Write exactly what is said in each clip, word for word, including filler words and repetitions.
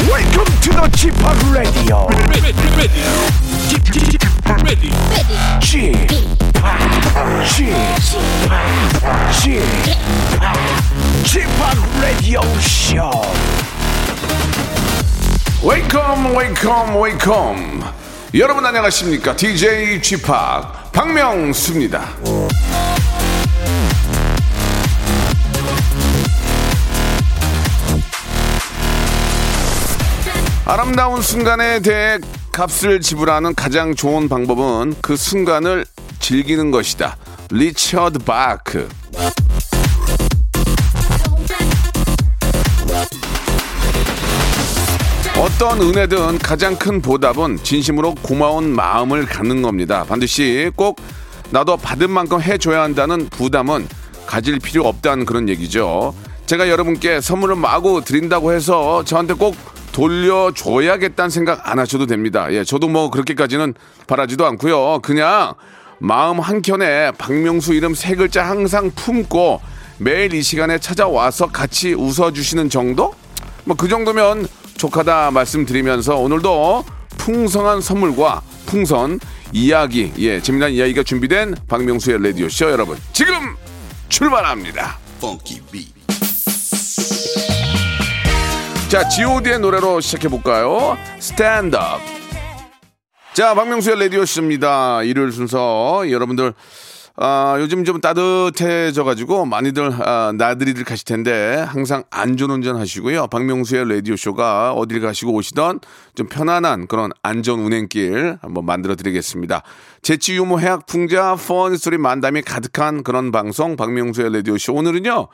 Welcome to the 지팍 Radio. 지팍 Radio Show. Welcome, welcome, welcome. 여러분 안녕하십니까? 디제이 지팍 박명수입니다. 아름다운 순간에 대해 값을 지불하는 가장 좋은 방법은 그 순간을 즐기는 것이다. 리처드 바크. 어떤 은혜든 가장 큰 보답은 진심으로 고마운 마음을 갖는 겁니다. 반드시 꼭 나도 받은 만큼 해줘야 한다는 부담은 가질 필요 없다는 그런 얘기죠. 제가 여러분께 선물을 마구 드린다고 해서 저한테 꼭 돌려줘야겠다는 생각 안 하셔도 됩니다. 예, 저도 뭐 그렇게까지는 바라지도 않고요. 그냥 마음 한켠에 박명수 이름 세 글자 항상 품고 매일 이 시간에 찾아와서 같이 웃어주시는 정도? 뭐 그 정도면 족하다 말씀드리면서 오늘도 풍성한 선물과 풍선 이야기, 예, 재미난 이야기가 준비된 박명수의 라디오쇼 여러분 지금 출발합니다. Funky Bee. 자, 지오디의 노래로 시작해볼까요? 스탠드업. 자, 박명수의 라디오쇼입니다. 일요일 순서 여러분들 아, 요즘 좀 따뜻해져가지고 많이들 아, 나들이들 가실 텐데 항상 안전운전 하시고요. 박명수의 라디오쇼가 어딜 가시고 오시던 좀 편안한 그런 안전운행길 한번 만들어드리겠습니다. 재치, 유머, 해학, 풍자, 펀, 스토리, 만담이 가득한 그런 방송 박명수의 라디오쇼. 오늘은요.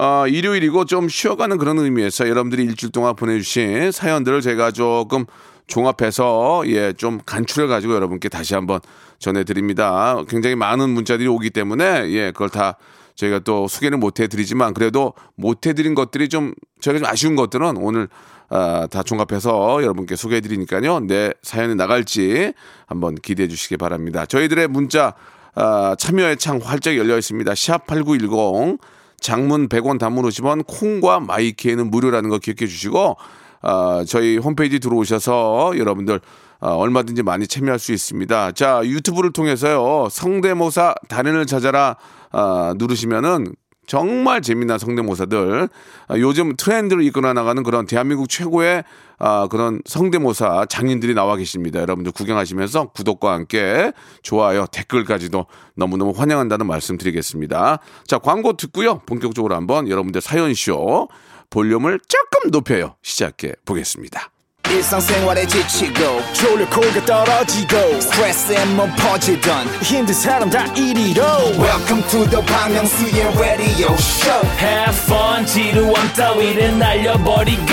어, 일요일이고 좀 쉬어가는 그런 의미에서 여러분들이 일주일 동안 보내주신 사연들을 제가 조금 종합해서 예, 좀 간추려가지고 여러분께 다시 한번 전해드립니다. 굉장히 많은 문자들이 오기 때문에 예, 그걸 다 저희가 또 소개를 못해드리지만 그래도 못해드린 것들이 좀 저희가 좀 아쉬운 것들은 오늘 아, 다 종합해서 여러분께 소개해드리니까요. 내 사연이 나갈지 한번 기대해 주시기 바랍니다. 저희들의 문자 아, 참여의 창 활짝 열려 있습니다. 샵팔구일공 장문 백 원 단문 오십 원 콩과 마이키에는 무료라는 거 기억해 주시고 어, 저희 홈페이지 들어오셔서 여러분들 어, 얼마든지 많이 참여할 수 있습니다. 자, 유튜브를 통해서요. 성대모사 달인을 찾아라 어, 누르시면은 정말 재미난 성대모사들 어, 요즘 트렌드를 이끌어 나가는 그런 대한민국 최고의 어, 그런 성대모사 장인들이 나와 계십니다. 여러분들 구경하시면서 구독과 함께 좋아요, 댓글까지도 너무너무 환영한다는 말씀 드리겠습니다. 자, 광고 듣고요. 본격적으로 한번 여러분들 사연쇼 볼륨을 조금 높여요. 시작해 보겠습니다. 일상생활에 지치고 졸려 코가 떨어지고 스트레스에 몸 퍼지던 힘든 사람 다 이리로 Welcome to the 박명수의 Radio Show. Have fun 지루함 따위를 날려버리고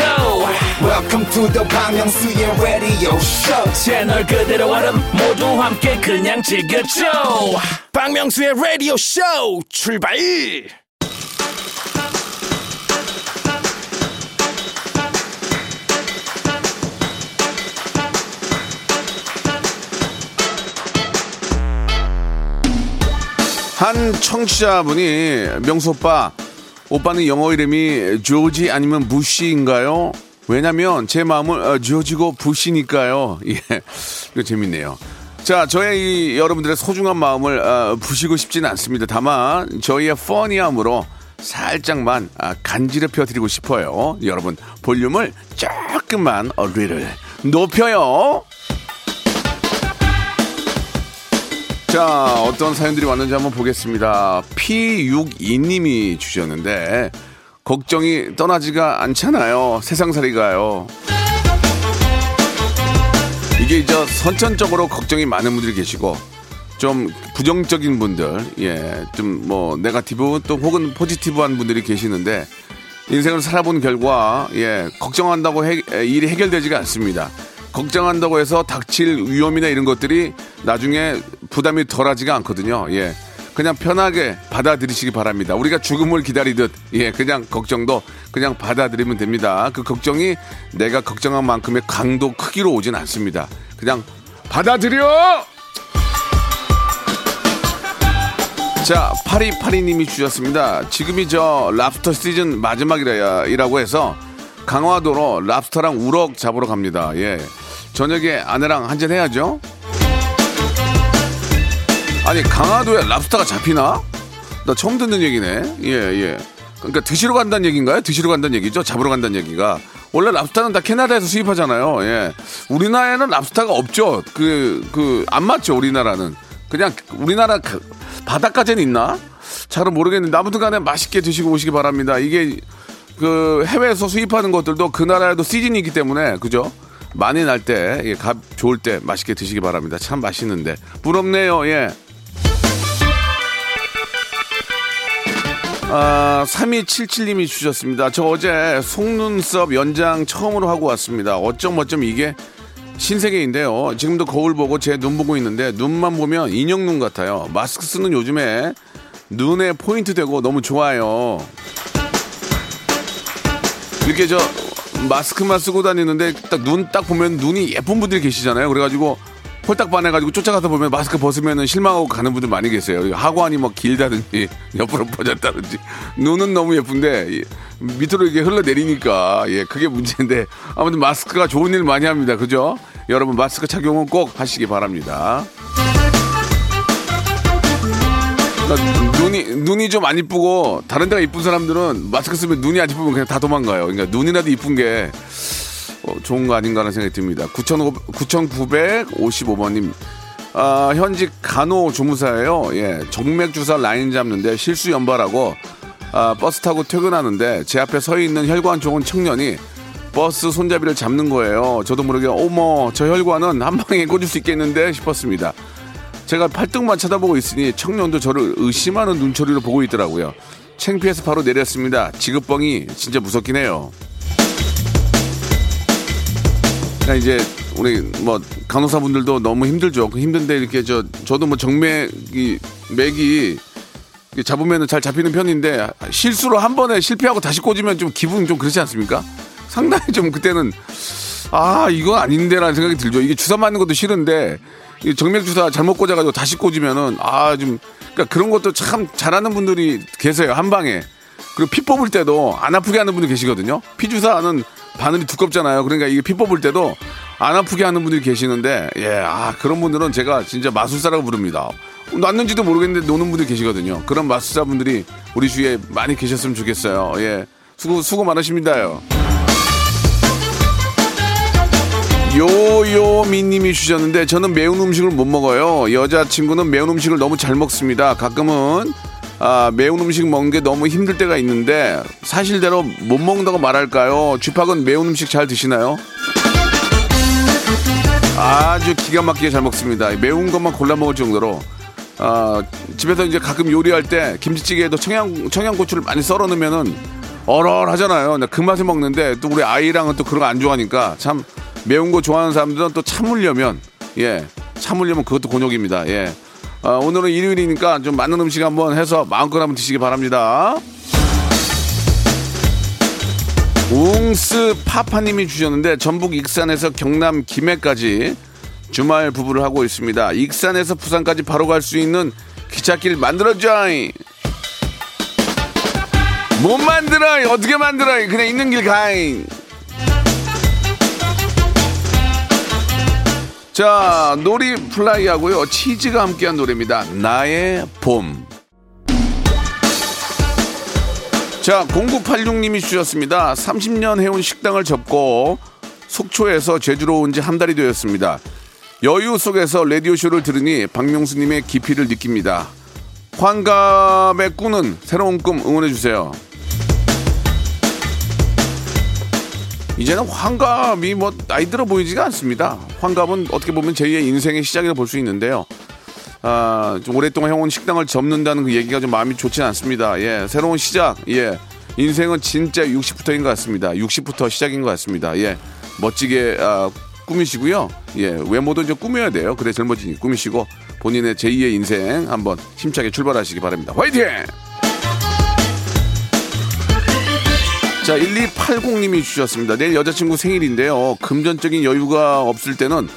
Welcome to the 박명수의 Radio Show. 채널 그대로 와름 모두 함께 그냥 즐겨줘. 박명수의 Radio Show 출발. 한 청취자분이 명수 오빠, 오빠는 영어 이름이 조지 아니면 부시인가요? 왜냐면 제 마음은 조지고 부시니까요. 예, 이거 재밌네요. 자, 저의 이 여러분들의 소중한 마음을 어, 부시고 싶지는 않습니다. 다만 저희의 퍼니함으로 살짝만 아, 간지럽혀드리고 싶어요. 여러분 볼륨을 조금만 어리를 높여요. 자, 어떤 사연들이 왔는지 한번 보겠습니다. 피육이님이 주셨는데 걱정이 떠나지가 않잖아요. 세상살이가요. 이게 이제 선천적으로 걱정이 많은 분들이 계시고 좀 부정적인 분들, 예, 좀 뭐 네거티브 또 혹은 포지티브한 분들이 계시는데 인생을 살아본 결과 예, 걱정한다고 해, 일이 해결되지가 않습니다. 걱정한다고 해서 닥칠 위험이나 이런 것들이 나중에 부담이 덜하지가 않거든요. 예, 그냥 편하게 받아들이시기 바랍니다. 우리가 죽음을 기다리듯 예, 그냥 걱정도 그냥 받아들이면 됩니다. 그 걱정이 내가 걱정한 만큼의 강도 크기로 오진 않습니다. 그냥 받아들여! 자, 파리파리님이 주셨습니다. 지금이 저 랍스터 시즌 마지막이라고 해서 강화도로 랍스터랑 우럭 잡으러 갑니다. 예. 저녁에 아내랑 한잔 해야죠. 아니, 강화도에 랍스터가 잡히나? 나 처음 듣는 얘기네. 예, 예. 그러니까 드시러 간다는 얘기인가요? 드시러 간다는 얘기죠? 잡으러 간다는 얘기가. 원래 랍스타는 다 캐나다에서 수입하잖아요. 예. 우리나라에는 랍스타가 없죠. 그, 그, 안 맞죠. 우리나라는. 그냥 우리나라 그 바닷가재는 있나? 잘은 모르겠는데 아무튼 간에 맛있게 드시고 오시기 바랍니다. 이게 그 해외에서 수입하는 것들도 그 나라에도 시즌이 있기 때문에, 그죠? 많이 날 때, 예, 값 좋을 때 맛있게 드시기 바랍니다. 참 맛있는데. 부럽네요, 예. 아, 삼이칠칠님이 주셨습니다. 저 어제 속눈썹 연장 처음으로 하고 왔습니다. 어쩜 어쩜 이게 신세계인데요. 지금도 거울 보고 제 눈 보고 있는데 눈만 보면 인형눈 같아요. 마스크 쓰는 요즘에 눈에 포인트 되고 너무 좋아요. 이렇게 저 마스크만 쓰고 다니는데 딱 눈 딱 보면 눈이 예쁜 분들이 계시잖아요. 그래가지고 홀딱 반해가지고 쫓아가서 보면 마스크 벗으면 실망하고 가는 분들 많이 계세요. 하관이 뭐 길다든지 옆으로 뻗었다든지 눈은 너무 예쁜데 밑으로 이게 흘러내리니까, 예, 그게 문제인데 아무튼 마스크가 좋은 일 많이 합니다. 그죠? 여러분 마스크 착용은 꼭 하시기 바랍니다. 눈이, 눈이 좀 안 이쁘고 다른 데가 이쁜 사람들은 마스크 쓰면 눈이 안 이쁘면 그냥 다 도망가요. 그러니까 눈이라도 이쁜 게 어, 좋은 거 아닌가 하는 생각이 듭니다. 구천구백오십오번님, 아, 현직 간호조무사예요. 예, 정맥주사 라인 잡는데 실수 연발하고 아, 버스 타고 퇴근하는데 제 앞에 서 있는 혈관 좋은 청년이 버스 손잡이를 잡는 거예요. 저도 모르게 어머 저 혈관은 한 방에 꽂을 수 있겠는데 싶었습니다. 제가 팔뚝만 쳐다보고 있으니 청년도 저를 의심하는 눈초리로 보고 있더라고요. 창피해서 바로 내렸습니다. 지긋뻥이 진짜 무섭긴 해요. 그러니까 이제 우리 뭐 간호사분들도 너무 힘들죠. 힘든데 이렇게 저 저도 뭐 정맥이 맥이 잡으면은 잘 잡히는 편인데 실수로 한 번에 실패하고 다시 꽂으면 좀 기분 좀 그렇지 않습니까? 상당히 좀 그때는 아 이건 아닌데라는 생각이 들죠. 이게 주사 맞는 것도 싫은데 정맥 주사 잘못 꽂아가지고 다시 꽂으면은 아 좀 그러니까 그런 것도 참 잘하는 분들이 계세요. 한 방에. 그리고 피 뽑을 때도 안 아프게 하는 분들 계시거든요. 피 주사는 바늘이 두껍잖아요. 그러니까 이게 피 뽑을 때도 안 아프게 하는 분들이 계시는데, 예, 아, 그런 분들은 제가 진짜 마술사라고 부릅니다. 놨는지도 모르겠는데 노는 분들이 계시거든요. 그런 마술사분들이 우리 주위에 많이 계셨으면 좋겠어요. 예. 수고, 수고 많으십니다요. 요요미님이 주셨는데, 저는 매운 음식을 못 먹어요. 여자친구는 매운 음식을 너무 잘 먹습니다. 가끔은 아, 매운 음식 먹는 게 너무 힘들 때가 있는데 사실대로 못 먹는다고 말할까요? 쥐팍은 매운 음식 잘 드시나요? 아주 기가 막히게 잘 먹습니다. 매운 것만 골라 먹을 정도로 아, 집에서 이제 가끔 요리할 때 김치찌개에도 청양, 청양고추를 많이 썰어 넣으면은 얼얼하잖아요. 그 맛에 먹는데 또 우리 아이랑은 또 그런 거 안 좋아하니까 참 매운 거 좋아하는 사람들은 또 참으려면, 예, 참으려면 그것도 곤욕입니다. 예. 어, 오늘은 일요일이니까 좀 많은 음식 한번 해서 마음껏 한번 드시기 바랍니다. 웅스 파파님이 주셨는데 전북 익산에서 경남 김해까지 주말 부부를 하고 있습니다. 익산에서 부산까지 바로 갈 수 있는 기찻길 만들어줘잉. 못 만들어잉. 어떻게 만들어잉. 그냥 있는 길 가잉. 자, 놀이플라이하고요. 치즈가 함께한 노래입니다. 나의 봄. 자, 공구팔육님이 주셨습니다. 삼십 년 해온 식당을 접고 속초에서 제주로 온 지 한 달이 되었습니다. 여유 속에서 라디오쇼를 들으니 박명수님의 깊이를 느낍니다. 환갑의 꾸는 새로운 꿈 응원해주세요. 이제는 환갑이 뭐 나이 들어 보이지가 않습니다. 환갑은 어떻게 보면 제이의 인생의 시작이라 볼 수 있는데요. 아, 좀 오랫동안 해온 식당을 접는다는 그 얘기가 좀 마음이 좋지 않습니다. 예, 새로운 시작. 예, 인생은 진짜 육십부터인 것 같습니다. 육십부터 시작인 것 같습니다. 예, 멋지게 아, 꾸미시고요. 예, 외모도 이제 꾸며야 돼요. 그래 젊어지니 꾸미시고 본인의 제이의 인생 한번 힘차게 출발하시기 바랍니다. 화이팅! 자, 일이팔공님이 주셨습니다. 내일 여자친구 생일인데요. 금전적인 여유가 없을 때는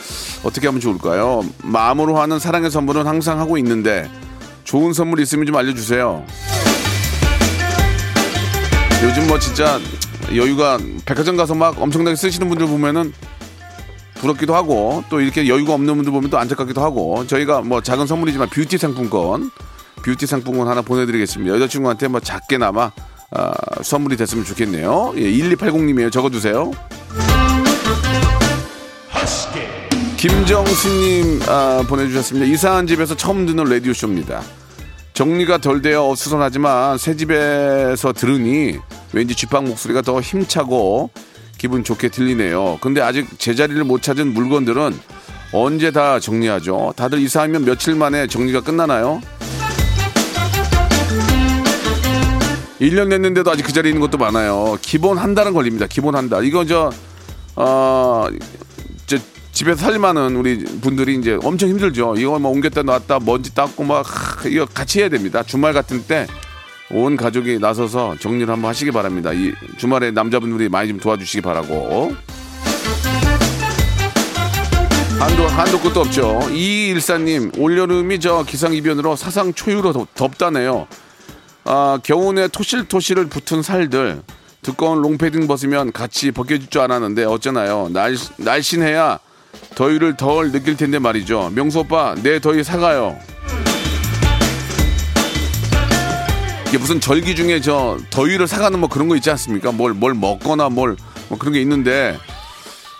어떻게 하면 좋을까요? 마음으로 하는 사랑의 선물은 항상 하고 있는데 좋은 선물 있으면 좀 알려주세요. 요즘 뭐 진짜 여유가 백화점 가서 막 엄청나게 쓰시는 분들 보면은 부럽기도 하고 또 이렇게 여유가 없는 분들 보면 또 안타깝기도 하고 저희가 뭐 작은 선물이지만 뷰티 상품권 뷰티 상품권 하나 보내드리겠습니다. 여자친구한테 뭐 작게나마 아, 선물이 됐으면 좋겠네요. 예, 일이팔공님이에요. 적어주세요. 김정수님 아, 보내주셨습니다. 이사한 집에서 처음 듣는 라디오쇼입니다. 정리가 덜 되어 어수선하지만 새 집에서 들으니 왠지 쥐팍 목소리가 더 힘차고 기분 좋게 들리네요. 근데 아직 제자리를 못 찾은 물건들은 언제 다 정리하죠? 다들 이사하면 며칠 만에 정리가 끝나나요? 일 년 냈는데도 아직 그 자리에 있는 것도 많아요. 기본 한 달은 걸립니다. 기본 한 달. 이거 저, 어, 저 집에서 살만한 우리 분들이 이제 엄청 힘들죠. 이거 뭐 옮겼다 놨다 먼지 닦고 막 하, 이거 같이 해야 됩니다. 주말 같은 때 온 가족이 나서서 정리를 한번 하시기 바랍니다. 이 주말에 남자분들이 많이 좀 도와주시기 바라고. 한도 한도 끝도 없죠. 이일사님 올여름이 저 기상이변으로 사상 초유로 덥다네요. 아 겨우내 토실토실을 붙은 살들 두꺼운 롱패딩 벗으면 같이 벗겨질 줄 알았는데 어쩌나요. 날 날씬해야 더위를 덜 느낄 텐데 말이죠. 명수 오빠 내 더위 사가요. 이게 무슨 절기 중에 저 더위를 사가는 뭐 그런 거 있지 않습니까? 뭘, 뭘 먹거나 뭘 뭐 그런 게 있는데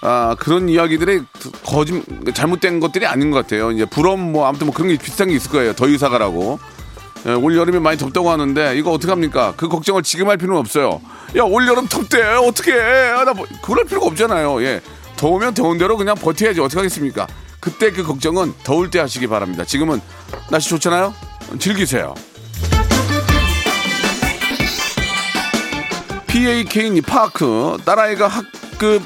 아 그런 이야기들이 거짓 잘못된 것들이 아닌 것 같아요. 이제 부럼 뭐 아무튼 뭐 그런 게 비슷한 게 있을 거예요. 더위 사가라고. 예, 올 여름이 많이 덥다고 하는데 이거 어떻게 합니까? 그 걱정을 지금 할 필요는 없어요. 야 올 여름 덥대 어떻게? 아, 나 뭐, 그럴 필요가 없잖아요. 예. 더우면 더운 대로 그냥 버텨야지 어떻게 하겠습니까? 그때 그 걱정은 더울 때 하시기 바랍니다. 지금은 날씨 좋잖아요. 즐기세요. 피에이케이님 파크 딸아이가 학급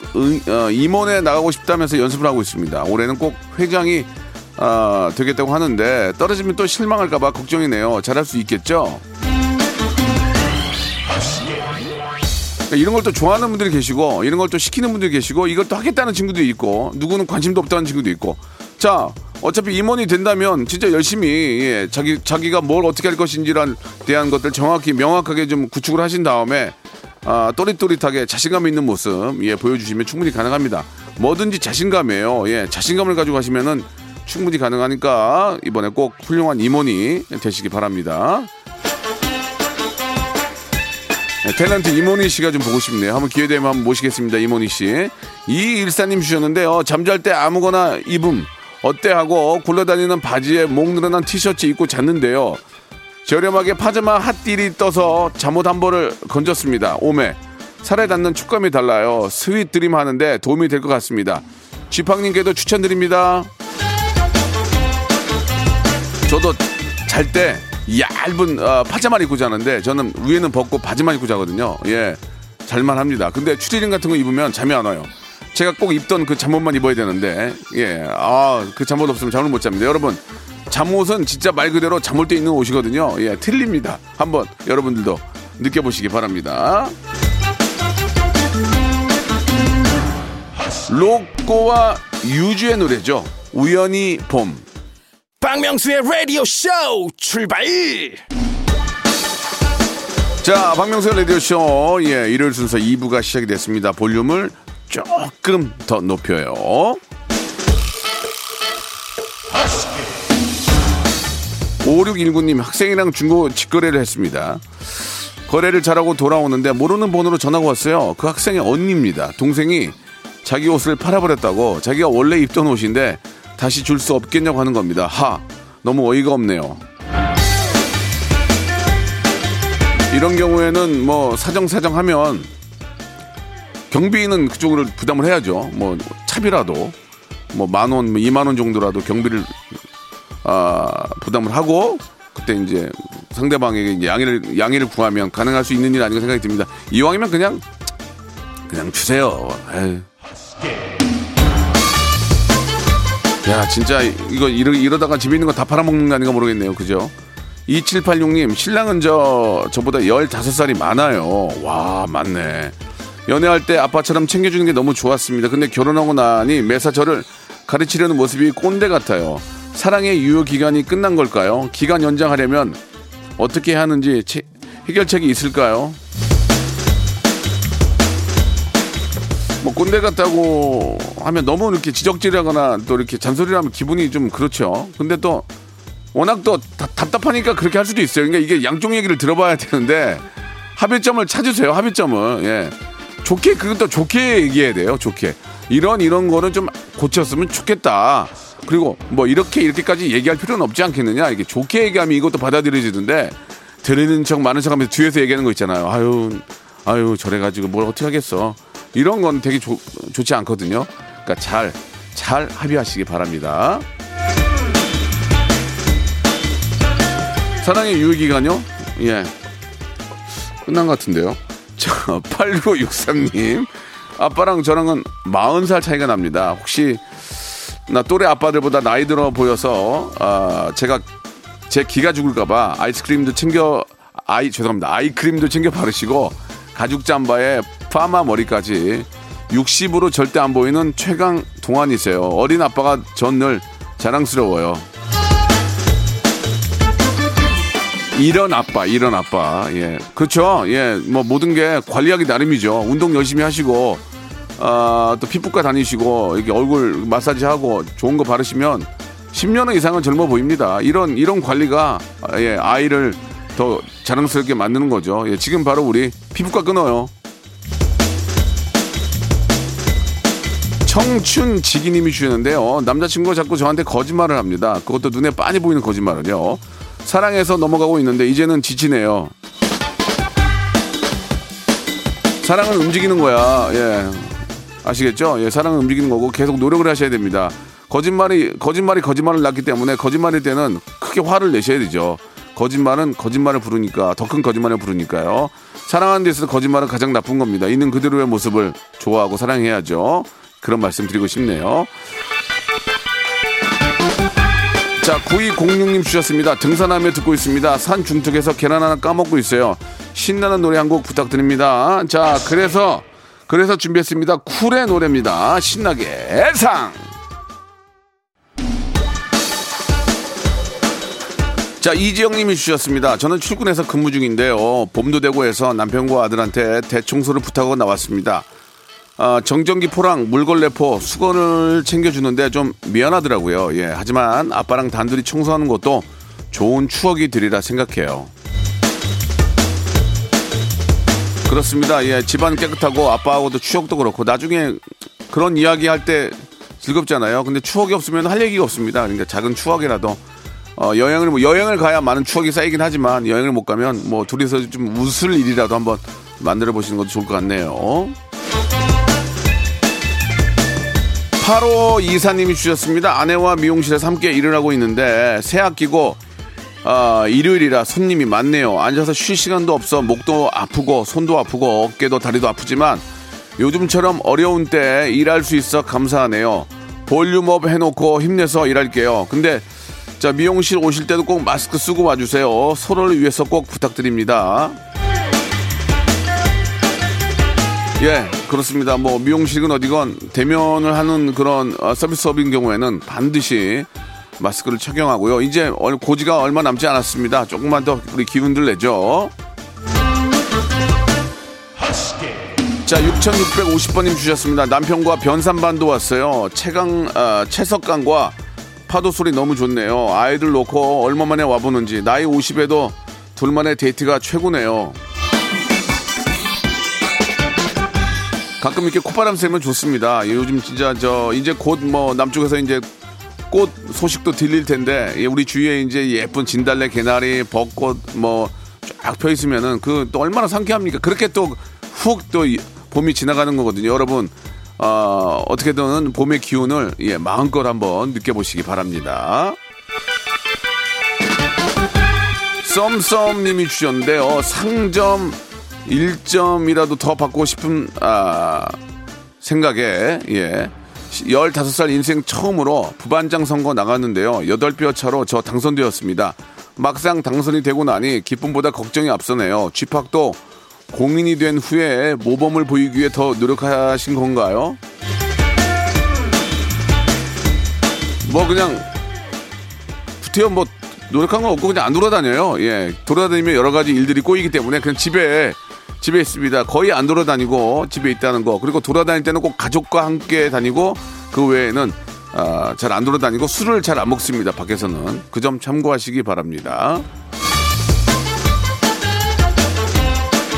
어, 임원에 나가고 싶다면서 연습을 하고 있습니다. 올해는 꼭 회장이 어, 되겠다고 하는데 떨어지면 또 실망할까봐 걱정이네요. 잘할 수 있겠죠? 이런 걸 또 좋아하는 분들이 계시고 이런 걸 또 시키는 분들이 계시고 이걸 또 하겠다는 친구도 있고 누구는 관심도 없다는 친구도 있고 자 어차피 임원이 된다면 진짜 열심히 예, 자기, 자기가 뭘 어떻게 할 것인지에 대한 것들 정확히 명확하게 좀 구축을 하신 다음에 아, 또릿또릿하게 자신감 있는 모습 예, 보여주시면 충분히 가능합니다. 뭐든지 자신감이에요. 예, 자신감을 가지고 하시면은 충분히 가능하니까 이번에 꼭 훌륭한 임원이 되시기 바랍니다. 네, 탤런트 이모니 씨가 좀 보고 싶네요. 한번 기회 되면 한번 모시겠습니다. 이모니 씨. 이일사님 주셨는데요. 잠잘 때 아무거나 입음 어때 하고 굴러다니는 바지에 목 늘어난 티셔츠 입고 잤는데요. 저렴하게 파자마 핫딜이 떠서 잠옷 한 벌을 건졌습니다. 오메. 살에 닿는 촉감이 달라요. 스윗 드림 하는데 도움이 될 것 같습니다. 쥐팡님께도 추천드립니다. 저도 잘 때 얇은 어, 파자마를 입고 자는데 저는 위에는 벗고 바지만 입고 자거든요. 예, 잘만 합니다. 근데 추리닝 같은 거 입으면 잠이 안 와요. 제가 꼭 입던 그 잠옷만 입어야 되는데 예, 아, 그 잠옷 없으면 잠을 못 잡니다. 여러분 잠옷은 진짜 말 그대로 잠올 때 입는 옷이거든요. 예, 틀립니다. 한번 여러분들도 느껴보시기 바랍니다. 로꼬와 유주의 노래죠. 우연히 봄. 박명수의 라디오 쇼 출발! 자, 박명수의 라디오 쇼 예, 일요일 순서 이 부가 시작이 됐습니다. 볼륨을 조금 더 높여요. 오육일구님 학생이랑 중고 직거래를 했습니다. 거래를 잘하고 돌아오는데 모르는 번호로 전화가 왔어요. 그 학생의 언니입니다. 동생이 자기 옷을 팔아버렸다고 자기가 원래 입던 옷인데 다시 줄 수 없겠냐고 하는 겁니다. 하, 너무 어이가 없네요. 이런 경우에는 뭐 사정사정 하면 경비는 그쪽으로 부담을 해야죠. 뭐 차비라도 뭐 만 원, 이만 원 정도라도 경비를 아, 부담을 하고 그때 이제 상대방에게 이제 양해를 양해를 구하면 가능할 수 있는 일 아닌가 생각이 듭니다. 이왕이면 그냥 그냥 주세요. 에이. 야 진짜 이거 이러, 이러다가 집에 있는 거 다 팔아먹는 거 아닌가 모르겠네요. 그죠? 이칠팔육님 신랑은 저, 저보다 열다섯 살이 많아요. 와 맞네. 연애할 때 아빠처럼 챙겨주는 게 너무 좋았습니다. 근데 결혼하고 나니 매사 저를 가르치려는 모습이 꼰대 같아요. 사랑의 유효기간이 끝난 걸까요? 기간 연장하려면 어떻게 하는지 채, 해결책이 있을까요? 뭐 꼰대 같다고 하면 너무 이렇게 지적질하거나 또 이렇게 잔소리를 하면 기분이 좀 그렇죠. 근데 또 워낙 또 다, 답답하니까 그렇게 할 수도 있어요. 그러니까 이게 양쪽 얘기를 들어봐야 되는데 합의점을 찾으세요. 합의점을. 예. 좋게, 그건 또 좋게 얘기해야 돼요. 좋게. 이런 이런 거는 좀 고쳤으면 좋겠다. 그리고 뭐 이렇게 이렇게까지 얘기할 필요는 없지 않겠느냐. 이게 좋게 얘기하면 이것도 받아들여지는데 들리는 척 많은 척하면서 뒤에서 얘기하는 거 있잖아요. 아유, 아유 저래가지고 뭘 어떻게 하겠어. 이런 건 되게 조, 좋지 않거든요. 그러니까 잘, 잘 합의하시기 바랍니다. 사랑의 유효기간요? 예. 끝난 것 같은데요. 자, 팔구육삼 님. 아빠랑 저랑은 마흔 살 차이가 납니다. 혹시 나 또래 아빠들보다 나이 들어 보여서 아, 제가 제 기가 죽을까봐 아이스크림도 챙겨, 아이, 죄송합니다. 아이크림도 챙겨 바르시고 가죽 잠바에 파마 머리까지 육십으로 절대 안 보이는 최강 동안이세요. 어린 아빠가 전 늘 자랑스러워요. 이런 아빠, 이런 아빠. 예. 그렇죠. 예. 뭐 모든 게 관리하기 나름이죠. 운동 열심히 하시고, 아, 또 피부과 다니시고, 이렇게 얼굴 마사지하고 좋은 거 바르시면 십 년 이상은 젊어 보입니다. 이런, 이런 관리가, 예, 아이를 더 자랑스럽게 만드는 거죠. 예. 지금 바로 우리 피부과 끊어요. 청춘지기님이 주셨는데요. 남자친구가 자꾸 저한테 거짓말을 합니다. 그것도 눈에 빤히 보이는 거짓말을요. 사랑해서 넘어가고 있는데 이제는 지치네요. 사랑은 움직이는 거야. 예. 아시겠죠? 예, 사랑은 움직이는 거고 계속 노력을 하셔야 됩니다. 거짓말이 거짓말이 거짓말을 낳기 때문에 거짓말일 때는 크게 화를 내셔야 되죠. 거짓말은 거짓말을 부르니까 더 큰 거짓말을 부르니까요. 사랑하는 데 있어서 거짓말은 가장 나쁜 겁니다. 있는 그대로의 모습을 좋아하고 사랑해야죠. 그런 말씀 드리고 싶네요. 자, 구이공육 님 주셨습니다. 등산하며 듣고 있습니다. 산 중턱에서 계란 하나 까먹고 있어요. 신나는 노래 한 곡 부탁드립니다. 자, 그래서 그래서 준비했습니다. 쿨의 노래입니다. 신나게 상. 자, 이지영님이 주셨습니다. 저는 출근해서 근무 중인데요. 봄도 되고 해서 남편과 아들한테 대청소를 부탁하고 나왔습니다. 아, 정전기 포랑 물걸레포 수건을 챙겨주는데 좀 미안하더라고요. 예, 하지만 아빠랑 단둘이 청소하는 것도 좋은 추억이 되리라 생각해요. 그렇습니다. 예, 집안 깨끗하고 아빠하고도 추억도 그렇고 나중에 그런 이야기 할 때 즐겁잖아요. 근데 추억이 없으면 할 얘기가 없습니다. 그러니까 작은 추억이라도 어, 여행을 뭐 여행을 가야 많은 추억이 쌓이긴 하지만 여행을 못 가면 뭐 둘이서 좀 웃을 일이라도 한번 만들어 보시는 것도 좋을 것 같네요. 팔호 이사님이 주셨습니다. 아내와 미용실에서 함께 일을 하고 있는데 새 학기고 어, 일요일이라 손님이 많네요. 앉아서 쉴 시간도 없어 목도 아프고 손도 아프고 어깨도 다리도 아프지만 요즘처럼 어려운 때 일할 수 있어 감사하네요. 볼륨업 해놓고 힘내서 일할게요. 근데 자, 미용실 오실 때도 꼭 마스크 쓰고 와주세요. 서로를 위해서 꼭 부탁드립니다. 예, 그렇습니다. 뭐 미용실은 어디건 대면을 하는 그런 서비스업인 경우에는 반드시 마스크를 착용하고요. 이제 고지가 얼마 남지 않았습니다. 조금만 더 우리 기운들 내죠. 자, 육천육백오십 번님 주셨습니다. 남편과 변산반도 왔어요. 채강, 아, 채석강과 파도 소리 너무 좋네요. 아이들 놓고 얼마 만에 와보는지 나이 오십에도 둘만의 데이트가 최고네요. 가끔 이렇게 콧바람 쐬면 좋습니다. 요즘 진짜 저 이제 곧 뭐 남쪽에서 이제 꽃 소식도 들릴 텐데 예, 우리 주위에 이제 예쁜 진달래, 개나리, 벚꽃 뭐 쫙 펴 있으면은 그 또 얼마나 상쾌합니까? 그렇게 또 훅 또 봄이 지나가는 거거든요. 여러분 어, 어떻게든 봄의 기운을 예, 마음껏 한번 느껴보시기 바랍니다. 썸썸님이 주셨는데요. 상점 일 점이라도 더 받고 싶은 아, 생각에 예, 열다섯 살 인생 처음으로 부반장 선거 나갔는데요. 여덟 표 차로 저 당선되었습니다. 막상 당선이 되고 나니 기쁨보다 걱정이 앞서네요. 쥐팍도 공인이 된 후에 모범을 보이기 위해 더 노력하신 건가요? 뭐 그냥 부태여 뭐 노력한 건 없고 그냥 안 돌아다녀요. 예, 돌아다니면 여러 가지 일들이 꼬이기 때문에 그냥 집에 집에 있습니다. 거의 안 돌아다니고 집에 있다는 거, 그리고 돌아다닐 때는 꼭 가족과 함께 다니고 그 외에는 아, 잘 안 돌아다니고 술을 잘 안 먹습니다. 밖에서는. 그 점 참고하시기 바랍니다.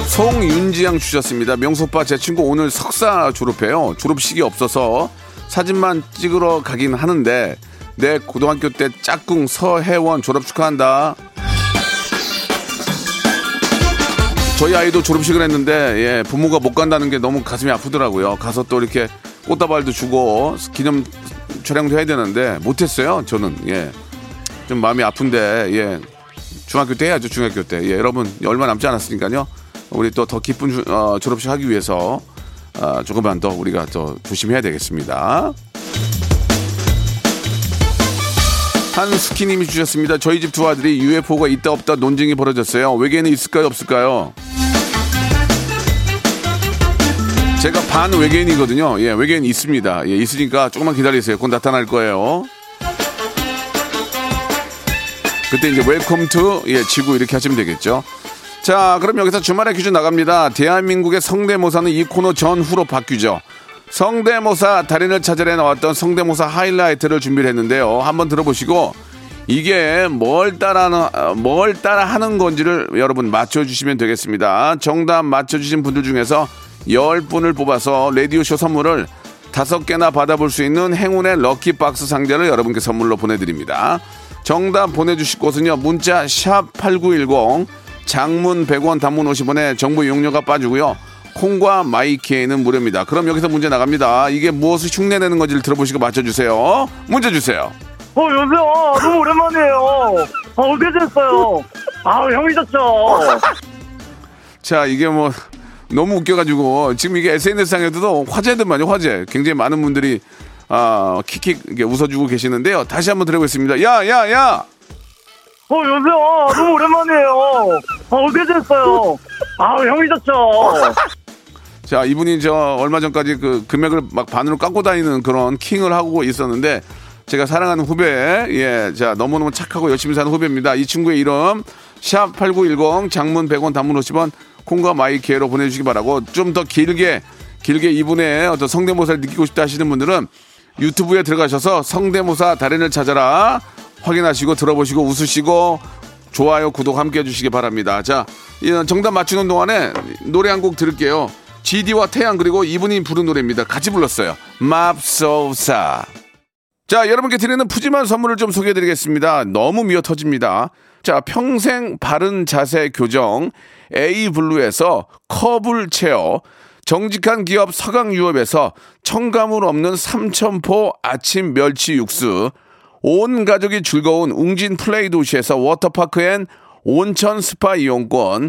송윤지양 주셨습니다. 명소빠, 제 친구 오늘 석사 졸업해요. 졸업식이 없어서 사진만 찍으러 가긴 하는데 내 고등학교 때 짝꿍 서혜원 졸업 축하한다. 저희 아이도 졸업식을 했는데 예, 부모가 못 간다는 게 너무 가슴이 아프더라고요. 가서 또 이렇게 꽃다발도 주고 기념 촬영도 해야 되는데 못했어요. 저는 예, 좀 마음이 아픈데 예, 중학교 때 해야죠. 중학교 때. 예, 여러분 얼마 남지 않았으니까요. 우리 또 더 기쁜 주, 어, 졸업식 하기 위해서 어, 조금만 더 우리가 더 조심해야 되겠습니다. 한수키님이 주셨습니다. 저희 집 두 아들이 유에프오가 있다 없다 논쟁이 벌어졌어요. 외계인은 있을까요 없을까요? 제가 반 외계인이거든요. 예, 외계인 있습니다. 예, 있으니까 조금만 기다리세요. 곧 나타날 거예요. 그때 이제 웰컴 투 예, 지구 이렇게 하시면 되겠죠. 자, 그럼 여기서 주말의 퀴즈 나갑니다. 대한민국의 성대모사는 이 코너 전후로 바뀌죠. 성대모사 달인을 찾으러 나왔던 성대모사 하이라이트를 준비를 했는데요. 한번 들어보시고 이게 뭘 따라하는, 뭘 따라하는 건지를 여러분 맞춰주시면 되겠습니다. 정답 맞춰주신 분들 중에서 열 분을 뽑아서 라디오쇼 선물을 다섯 개나 받아볼 수 있는 행운의 럭키박스 상자를 여러분께 선물로 보내드립니다. 정답 보내주실 곳은요. 문자 샵 팔구일공 장문 백 원 단문 오십 원에 정보 이용료가 빠지고요. 콩과 마이키에는 무료입니다. 그럼 여기서 문제 나갑니다. 이게 무엇을 흉내내는 건지를 들어보시고 맞춰주세요. 문제 주세요. 어 여보세요. 너무 오랜만이에요. 아, 어떻게 됐어요? 아 형이셨죠. 자 이게 뭐 너무 웃겨가지고 지금 이게 에스엔에스상에도 화제들만요. 화제. 굉장히 많은 분들이 아, 킥킥 웃어주고 계시는데요. 다시 한번 들어보겠습니다. 야야야. 야, 야. 어, 여보세요. 너무 오랜만이에요. 아, 어떻게 됐어요? 아, 형이 졌죠. 자, 이분이 저 얼마 전까지 그 금액을 막 반으로 깎고 다니는 그런 킹을 하고 있었는데 제가 사랑하는 후배, 예, 자, 너무너무 착하고 열심히 사는 후배입니다. 이 친구의 이름, 샵 팔구일공, 장문 백 원, 단문 오십 원, 콩과 마이키에로 보내주시기 바라고 좀 더 길게, 길게 이분의 어떤 성대모사를 느끼고 싶다 하시는 분들은 유튜브에 들어가셔서 성대모사 달인을 찾아라. 확인하시고 들어보시고 웃으시고 좋아요 구독 함께 해주시기 바랍니다. 자, 정답 맞추는 동안에 노래 한 곡 들을게요. 지디와 태양 그리고 이분이 부른 노래입니다. 같이 불렀어요. 맙소사. 자, 여러분께 드리는 푸짐한 선물을 좀 소개해드리겠습니다. 너무 미어 터집니다. 자, 평생 바른 자세 교정 에이블루에서 커블 체어, 정직한 기업 서강유업에서 첨가물 없는 삼천포 아침 멸치 육수, 온 가족이 즐거운 웅진 플레이 도시에서 워터파크 앤 온천 스파 이용권,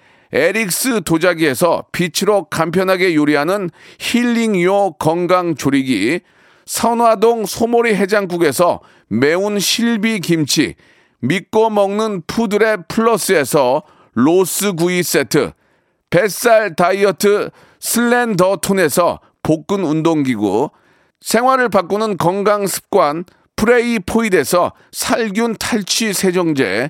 에릭스 도자기에서 빛으로 간편하게 요리하는 힐링요 건강조리기, 선화동 소모리 해장국에서 매운 실비김치, 믿고 먹는 푸드랩 플러스에서 로스구이 세트, 뱃살 다이어트 슬렌더톤에서 복근 운동기구, 생활을 바꾸는 건강습관 프레이포이드에서 살균 탈취 세정제,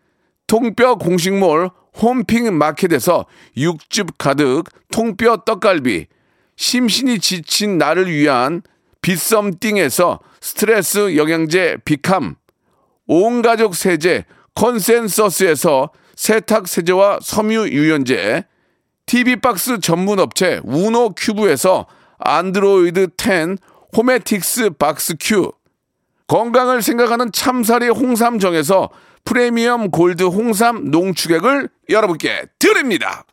통뼈 공식몰 홈핑 마켓에서 육즙 가득 통뼈 떡갈비, 심신이 지친 나를 위한 비썸띵에서 스트레스 영양제 비캄, 온가족 세제 컨센서스에서 세탁세제와 섬유유연제, 티비박스 전문업체 우노큐브에서 안드로이드 텐 호메틱스 박스 큐, 건강을 생각하는 참사리 홍삼정에서 프리미엄 골드 홍삼 농축액을 여러분께 드립니다.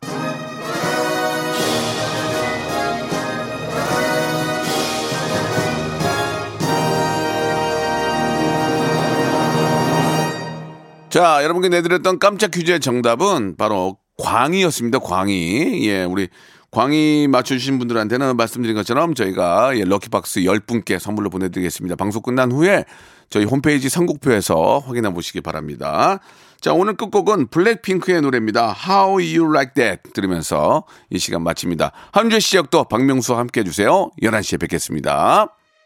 자, 여러분께 내드렸던 깜짝 퀴즈의 정답은 바로 광희였습니다. 광희. 예, 우리 광희 맞춰주신 분들한테는 말씀드린 것처럼 저희가 예, 럭키박스 열 분께 선물로 보내드리겠습니다. 방송 끝난 후에 저희 홈페이지 선곡표에서 확인해 보시기 바랍니다. 자, 오늘 끝곡은 블랙핑크의 노래입니다. How You Like That 들으면서 이 시간 마칩니다. 한 주의 시작도 박명수와 함께 해주세요. 열한 시에 뵙겠습니다.